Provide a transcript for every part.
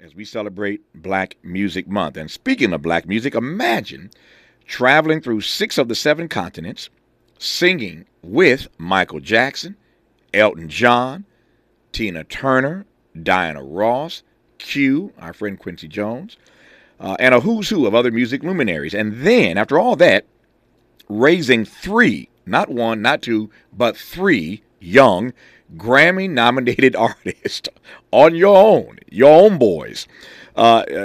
as we celebrate Black Music Month. And speaking of black music, imagine traveling through 6 of the 7 continents, singing with Michael Jackson, Elton John, Tina Turner, Diana Ross, Q, our friend Quincy Jones, and a who's who of other music luminaries. And then, after all that, raising 3, not 1, not 2, but 3 young Grammy-nominated artists on your own boys.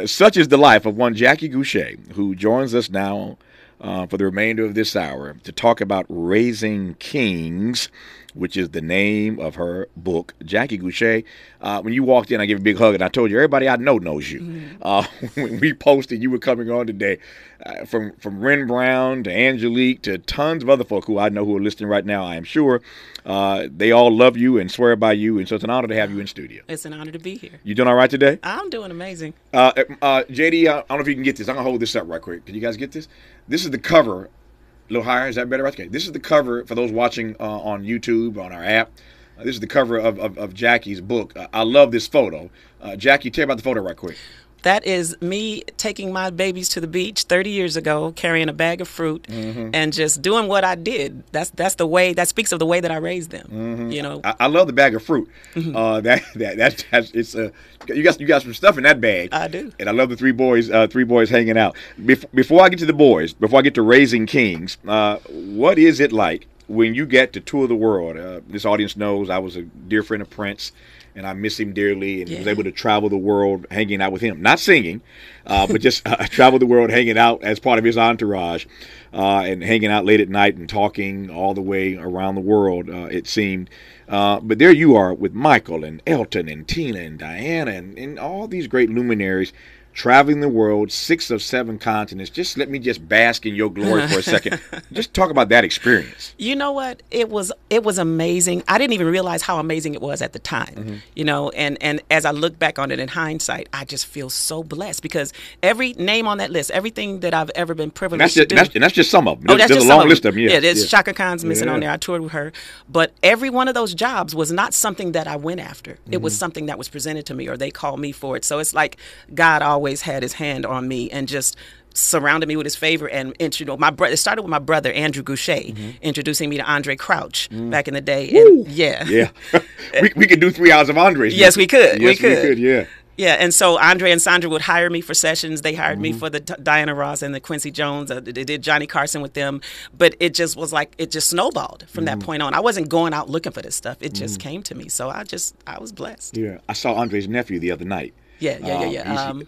Such is the life of one Jackie Gouché, who joins us now for the remainder of this hour to talk about Raising Kings, which is the name of her book. Jackie Gouché, when you walked in, I gave a big hug, and I told you, everybody I know knows you. Mm-hmm. When we posted, you were coming on today, from Ren Brown to Angelique to tons of other folk who I know who are listening right now, I am sure. They all love you and swear by you, and so it's an honor to have you in studio. It's an honor to be here. You doing all right today? I'm doing amazing. JD, I don't know if you can get this. I'm going to hold this up right quick. Can you guys get this? This is the cover. A little higher, is that better? Okay. This is the cover for those watching on YouTube, on our app. This is the cover of Jackie's book. I love this photo. Jackie, tell me about the photo right quick. That is me taking my babies to the beach 30 years ago, carrying a bag of fruit, mm-hmm. and just doing what I did. That's the way. That speaks of the way that I raised them. Mm-hmm. You know, I love the bag of fruit. Mm-hmm. That's it's a you got some stuff in that bag. I do. And I love the three boys hanging out. Before I get to the boys, before I get to Raising Kings, what is it like when you get to tour the world? This audience knows I was a dear friend of Prince, and I miss him dearly, and was able to travel the world hanging out with him. Not singing, but just travel the world hanging out as part of his entourage, and hanging out late at night and talking all the way around the world, it seemed. But there you are with Michael and Elton and Tina and Diana and all these great luminaries traveling the world, 6 of 7 continents. Just let me just bask in your glory for a second. Just talk about that experience. You know what? It was amazing. I didn't even realize how amazing it was at the time. Mm-hmm. You know, and as I look back on it in hindsight, I just feel so blessed because every name on that list, everything that I've ever been privileged to do. That's just some of them. There's a long list of them. Yeah, there's Chaka Khan's missing on there. I toured with her. But every one of those jobs was not something that I went after. Mm-hmm. It was something that was presented to me or they called me for it. So it's like God always had his hand on me and just surrounded me with his favor. And you know, my brother, it started with my brother, Andrew Gouché, mm-hmm. introducing me to Andraé Crouch back in the day. And we could do 3 hours of André's. Yes, we could. Yeah, and so Andre and Sandra would hire me for sessions. They hired me for the Diana Ross and the Quincy Jones. They did Johnny Carson with them. But it just was like, it just snowballed from that point on. I wasn't going out looking for this stuff. It just came to me. So I was blessed. Yeah, I saw André's nephew the other night. Yeah. I'm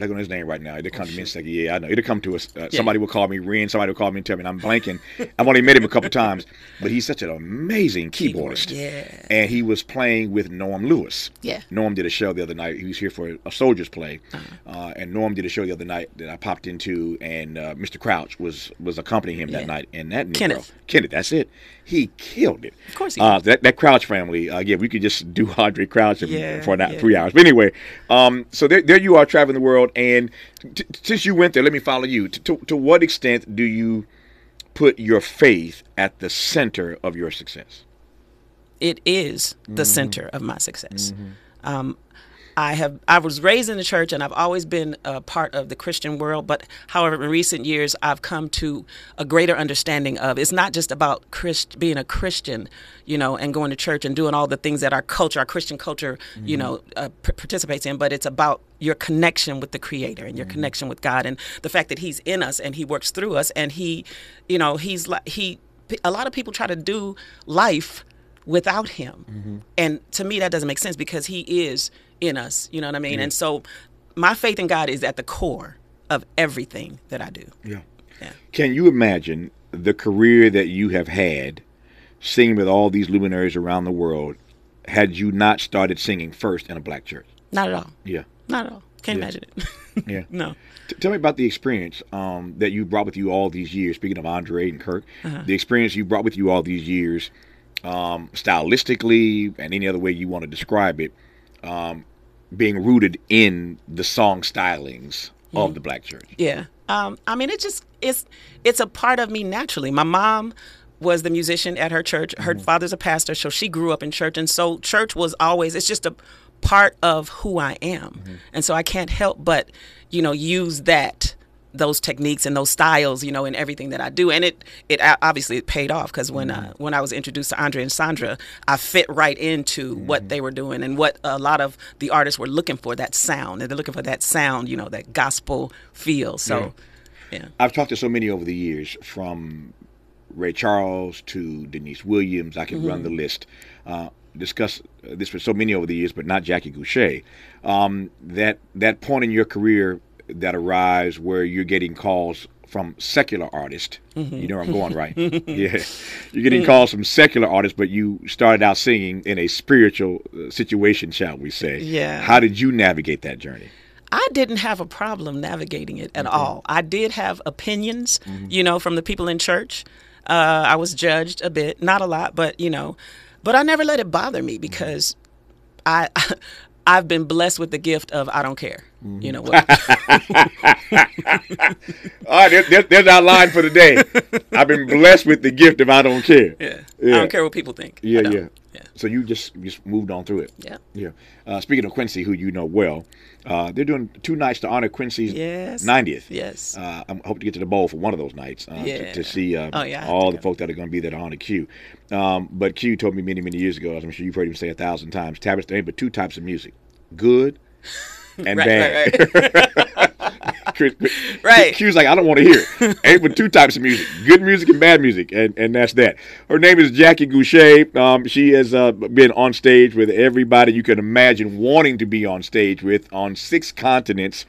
taking on his name right now. It'll come to me in a second. Yeah, I know. It'll come to us. Somebody will call me Ren. Somebody will call me and tell me. And I'm blanking. I've only met him a couple times. But he's such an amazing keyboardist. Yeah. And he was playing with Norm Lewis. Yeah. Norm did a show the other night. He was here for a soldier's play. And Norm did a show the other night that I popped into. And Mr. Crouch was accompanying him that night. And that Kenneth, that's it. He killed it. Of course he did. That Crouch family. Yeah, we could just do Andréé Crouch for 3 hours. But anyway, so there you are traveling the world, and since you went there, let me follow you. To what extent do you put your faith at the center of your success? It is the center of my success. I was raised in the church, and I've always been a part of the Christian world. But however, in recent years, I've come to a greater understanding of it's not just about being a Christian, you know, and going to church and doing all the things that our culture, our Christian culture, you know, participates in. But it's about your connection with the Creator and your connection with God, and the fact that He's in us and He works through us, and He, you know, He's like He. A lot of people try to do life without Him, and to me that doesn't make sense because He is in us, you know what I mean? And so my faith in God is at the core of everything that I do. Yeah. Can you imagine the career that you have had singing with all these luminaries around the world had you not started singing first in a black church? Not at all. Yeah. Not at all. Can't imagine it. No. Tell me about the experience that you brought with you all these years, speaking of Andre and Kirk, the experience you brought with you all these years, stylistically and any other way you want to describe it, being rooted in the song stylings of the black church. Yeah. I mean, it's a part of me naturally. My mom was the musician at her church. Her father's a pastor, so she grew up in church. And so church was always, it's just a part of who I am. Mm-hmm. And so I can't help but, you know, use that, those techniques and those styles, you know, in everything that I do. And it obviously it paid off, because when I was introduced to Andre and Sandra, I fit right into what they were doing and what a lot of the artists were looking for, that sound. And they're looking for that sound, you know, that gospel feel. So, yeah. I've talked to so many over the years, from Ray Charles to Denise Williams. I can run the list. Discuss this with so many over the years, but not Jackie Gouché. That point in your career that arrives where you're getting calls from secular artists. You know where I'm going, right? Yeah. You're getting calls from secular artists, but you started out singing in a spiritual situation, shall we say. Yeah. How did you navigate that journey? I didn't have a problem navigating it at all. I did have opinions, you know, from the people in church. I was judged a bit, not a lot, but, you know, but I never let it bother me, because I've been blessed with the gift of I don't care. You know what? All right, there's our line for the day. I've been blessed with the gift of I don't care. Yeah, yeah. I don't care what people think. Yeah. So you just moved on through it. Yeah. Yeah. Speaking of Quincy, who you know well, they're doing two nights to honor Quincy's 90th. Yes. I hope to get to the bowl for one of those nights to see all the folks that are going to be there to honor Q. But Q told me many, many years ago, as I'm sure you've heard him say 1,000 times, Tavis, there ain't but two types of music, good and bad. Right. Q's like, I don't want to hear it. Ain't but two types of music, good music and bad music, and that's that. Her name is Jackie Gouché. She has been on stage with everybody you can imagine wanting to be on stage with, on 6 continents.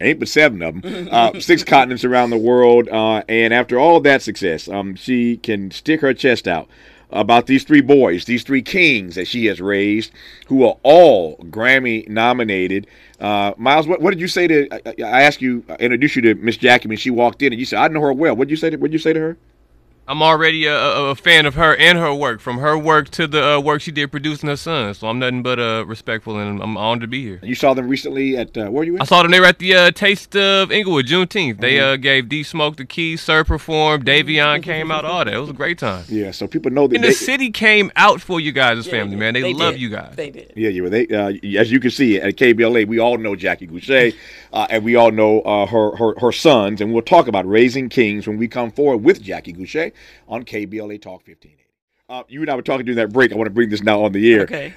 Ain't but 7 of them. 6 continents around the world. And after all that success, she can stick her chest out about these 3 boys, these 3 kings that she has raised, who are all Grammy nominated. Miles, what did you say to? I asked you, I introduced you to Miss Jackie when she walked in, and you said, "I know her well." What did you say to her? I'm already a fan of her and her work, from her work to the work she did producing her son. So I'm nothing but respectful, and I'm honored to be here. You saw them recently at, where were you at? I saw them. They were at the Taste of Inglewood, Juneteenth. They gave D Smoke the keys, Sir performed, Davion came out, all that. It was a great time. Yeah, so people know that. And the city came out for you guys as family, man. They love you guys. They did. Yeah. They, as you can see, at KBLA, we all know Jackie Gouché, and we all know her sons, and we'll talk about Raising Kings when we come forward with Jackie Gouché on KBLA Talk 1580. You and I were talking during that break. I want to bring this now on the air. Okay.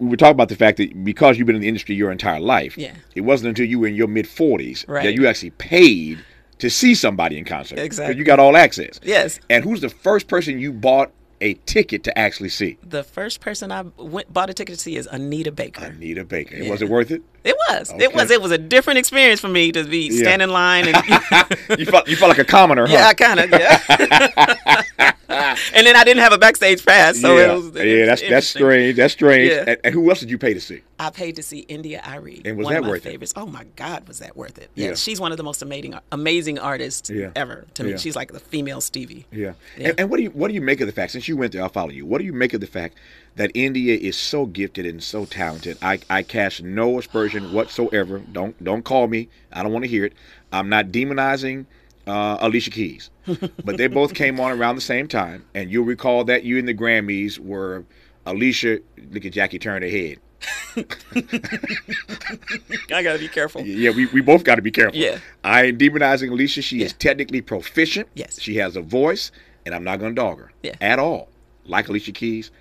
We were talking about the fact that because you've been in the industry your entire life, it wasn't until you were in your mid-40s that you actually paid to see somebody in concert. Exactly. You got all access. Yes. And who's the first person you bought a ticket to actually see? The first person I bought a ticket to see is Anita Baker. Anita Baker. Yeah. Was it worth it? It was. Okay. It was a different experience for me to be standing in line. And you felt like a commoner, huh? Yeah, I kind of, yeah. And then I didn't have a backstage pass, so it was that's strange. That's strange. Yeah. And who else did you pay to see? I paid to see India Arie. And was that worth it? Oh my God, was that worth it? Yeah. She's one of the most amazing artists ever to me. Yeah. She's like the female Stevie. Yeah. And what do you make of the fact, since you went there, I'll follow you. What do you make of the fact that India is so gifted and so talented? I cast no aspersion whatsoever. Don't call me. I don't want to hear it. I'm not demonizing Alicia Keys, but they both came on around the same time, and you'll recall that you and the Grammys were Alicia. Look at Jackie turn her head. I gotta be careful. Yeah, we both gotta be careful. Yeah, I ain't demonizing Alicia. She is technically proficient. Yes, she has a voice, and I'm not gonna dog her at all, like Alicia Keys.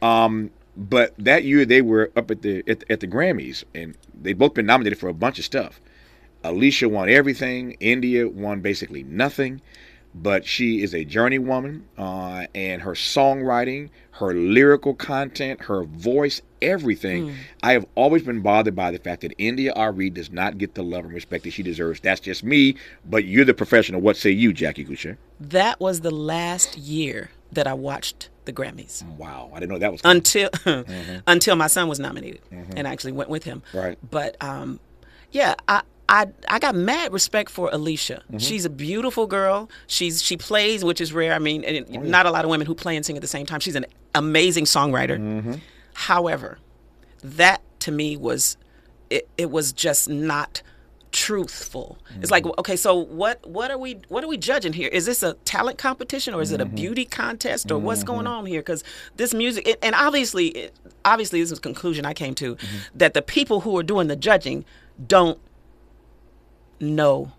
But that year they were up at the Grammys, and they've both been nominated for a bunch of stuff. Alicia won everything. India won basically nothing. But she is a journey woman, and her songwriting, her lyrical content, her voice, everything. I have always been bothered by the fact that India Arie does not get the love and respect that she deserves. That's just me, but you're the professional. What say you, Jackie Gouché? That was the last year that I watched the Grammys. Wow, I didn't know that was coming. Until my son was nominated, and I actually went with him. Right. But, I got mad respect for Alicia. She's a beautiful girl. She plays, which is rare. I mean, not a lot of women who play and sing at the same time. She's an amazing songwriter. However, that to me was, it was just not truthful. Mm-hmm. It's like, okay, so what are we judging here? Is this a talent competition or is it a beauty contest or what's going on here? Because this music, and obviously this is the conclusion I came to, that the people who are doing the judging don't know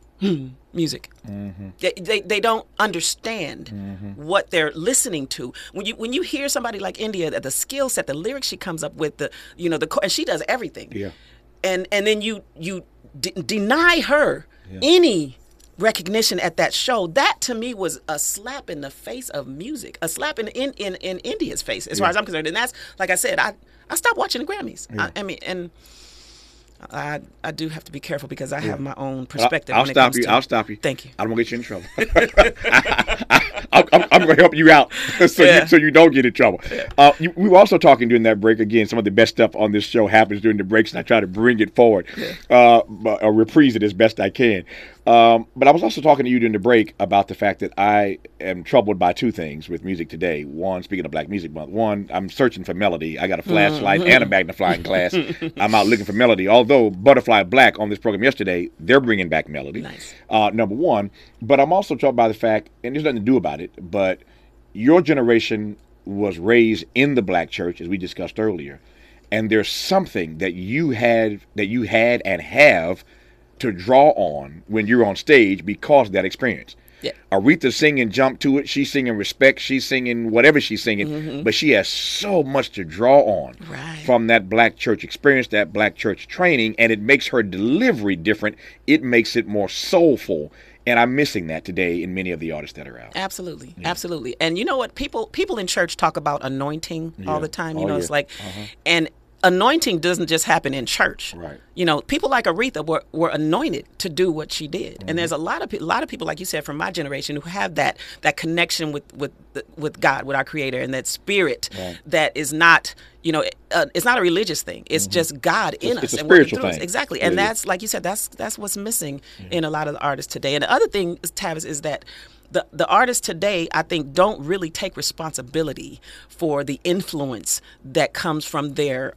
music. They don't understand what they're listening to. When you hear somebody like India, the skill set, the lyrics she comes up with, and she does everything. Yeah. And then you deny her any recognition at that show. That to me was a slap in the face of music, a slap in India's face, as far as I'm concerned. And that's, like I said, I stopped watching the Grammys. Yeah. I mean, I do have to be careful because I have my own perspective. I'll stop you. Thank you. I don't want to get you in trouble. I'm going to help you out so you don't get in trouble. Yeah. We were also talking during that break. Again, some of the best stuff on this show happens during the breaks, and I try to bring it forward, or reprise it as best I can. But I was also talking to you during the break about the fact that I am troubled by two things with music today. One, speaking of Black Music Month, I'm searching for melody. I got a flashlight and a magnifying glass. I'm out looking for melody. Although Butterfly Black on this program yesterday, they're bringing back melody. Nice. Number one. But I'm also troubled by the fact, and there's nothing to do about it, but your generation was raised in the Black church, as we discussed earlier. And there's something that you had and have to draw on when you're on stage because of that experience. Yeah. Aretha singing Jump to It. She's singing Respect. She's singing whatever she's singing. But she has so much to draw on from that Black church experience, that Black church training, and it makes her delivery different. It makes it more soulful. And I'm missing that today in many of the artists that are out. Absolutely. Yeah. Absolutely. And you know what? People in church talk about anointing all the time. It's like, and anointing doesn't just happen in church. Right. People like Aretha were anointed to do what she did. And there's a lot of people, like you said, from my generation who have that connection with God, with our Creator, and that spirit that is not, it's not a religious thing. It's just God in us. It's a spiritual thing. Exactly. And that's, like you said, that's what's missing in a lot of the artists today. And the other thing, Tavis, is that the artists today, I think, don't really take responsibility for the influence that comes from their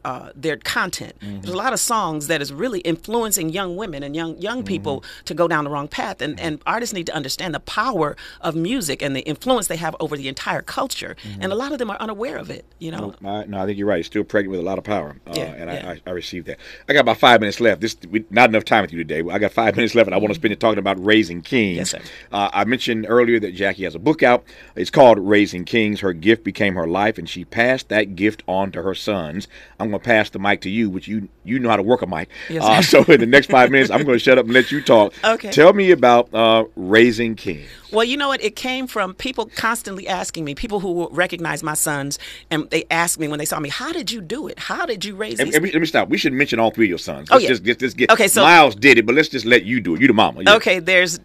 content. There's a lot of songs that is really influencing young women and young people to go down the wrong path. And artists need to understand the power of music and the influence they have over the entire culture. And a lot of them are unaware of it. No, I think you're right. It's still pregnant with a lot of power. I received that. I got about 5 minutes left. Not enough time with you today. I got 5 minutes left, and I want to spend it talking about Raising Kings. Yes, sir. I mentioned earlier that Jackie has a book out. It's called Raising Kings. Her gift became her life, and she passed that gift on to her sons. I'm going to pass the mic to you, which you know how to work a mic. Yes, so in the next 5 minutes, I'm going to shut up and let you talk. Okay. Tell me about Raising Kings. Well, you know what? It came from people constantly asking me, people who recognize my sons, and they asked me when they saw me, how did you do it? How did you raise these? Let me stop. We should mention all three of your sons. Miles did it, but let's just let you do it. You the mama. Yeah. Okay, there's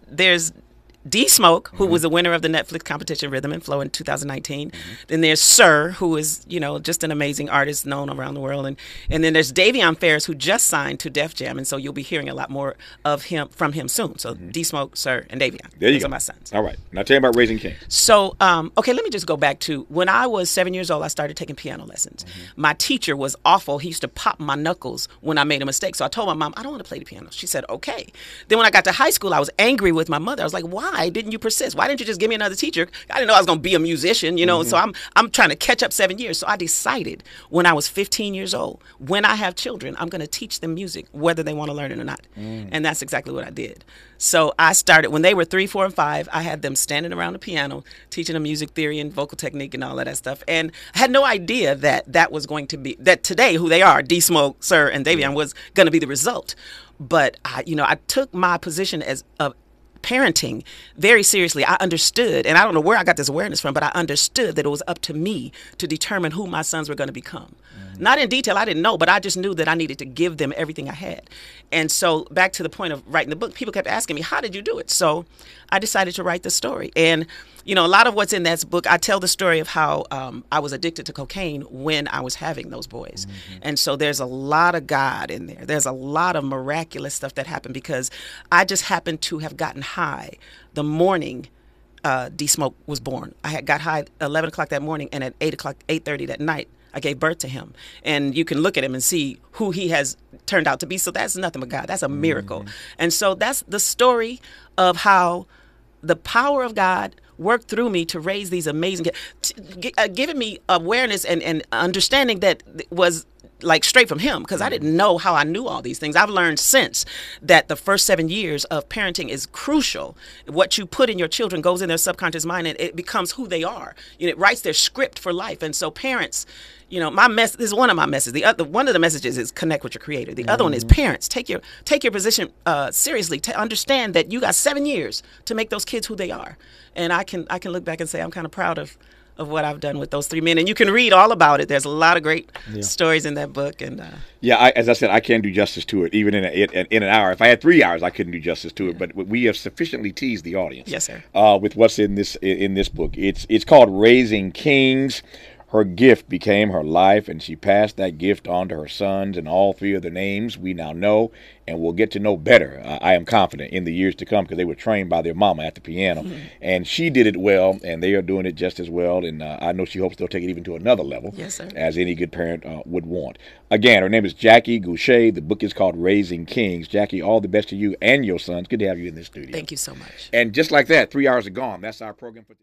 D Smoke, who was the winner of the Netflix competition Rhythm and Flow in 2019. Then there's Sir, who is, just an amazing artist known around the world. And then there's Davion Ferris, who just signed to Def Jam. And so you'll be hearing a lot more from him soon. So D Smoke, Sir, and Davion. Those are my sons. All right. Now tell me about Raising Kings. So, let me just go back to when I was 7 years old, I started taking piano lessons. My teacher was awful. He used to pop my knuckles when I made a mistake. So I told my mom, I don't want to play the piano. She said, okay. Then when I got to high school, I was angry with my mother. I was like, why? Why didn't you persist? Why didn't you just give me another teacher? I didn't know I was going to be a musician, So I'm trying to catch up 7 years. So I decided when I was 15 years old, when I have children, I'm going to teach them music, whether they want to learn it or not. And that's exactly what I did. So I started when they were 3, 4, and 5. I had them standing around the piano, teaching them music theory and vocal technique and all of that stuff. And I had no idea that was going to be that today, who they are, D Smoke, Sir, and Davion, was going to be the result. But I took my position as of parenting very seriously. I understood, and I don't know where I got this awareness from, but I understood that it was up to me to determine who my sons were going to become. Not in detail, I didn't know, but I just knew that I needed to give them everything I had. And so back to the point of writing the book, people kept asking me, how did you do it? So I decided to write the story. And a lot of what's in that book, I tell the story of how I was addicted to cocaine when I was having those boys. And so there's a lot of God in there. There's a lot of miraculous stuff that happened because I just happened to have gotten high the morning D Smoke was born. I had got high at 11 o'clock that morning, and at 8:30 that night, I gave birth to him. And you can look at him and see who he has turned out to be. So that's nothing but God. That's a miracle. Mm-hmm. And so that's the story of how the power of God worked through me to raise these amazing kids, giving me awareness and understanding that was like straight from him, because I didn't know how I knew all these things. I've learned since that the first 7 years of parenting is crucial. What you put in your children goes in their subconscious mind, and it becomes who they are. You know, it writes their script for life. And so parents, you know, my message is one of my messages. The other one of the messages is connect with your creator. The other one is parents, take your position seriously. Understand that you got 7 years to make those kids who they are. And I can look back and say I'm kind of proud of what I've done with those three men, and you can read all about it. There's a lot of great stories in that book, and as I said, I can't do justice to it, even in an hour. If I had 3 hours, I couldn't do justice to it. But we have sufficiently teased the audience, yes, sir, with what's in this book. It's called Raising Kings. Her gift became her life, and she passed that gift on to her sons, and all three of their names we now know and will get to know better, I am confident, in the years to come, because they were trained by their mama at the piano. Mm-hmm. And she did it well, and they are doing it just as well. And I know she hopes they'll take it even to another level, yes, sir, as any good parent would want. Again, her name is Jackie Gouché. The book is called Raising Kings. Jackie, all the best to you and your sons. Good to have you in this studio. Thank you so much. And just like that, 3 hours are gone. That's our program for today.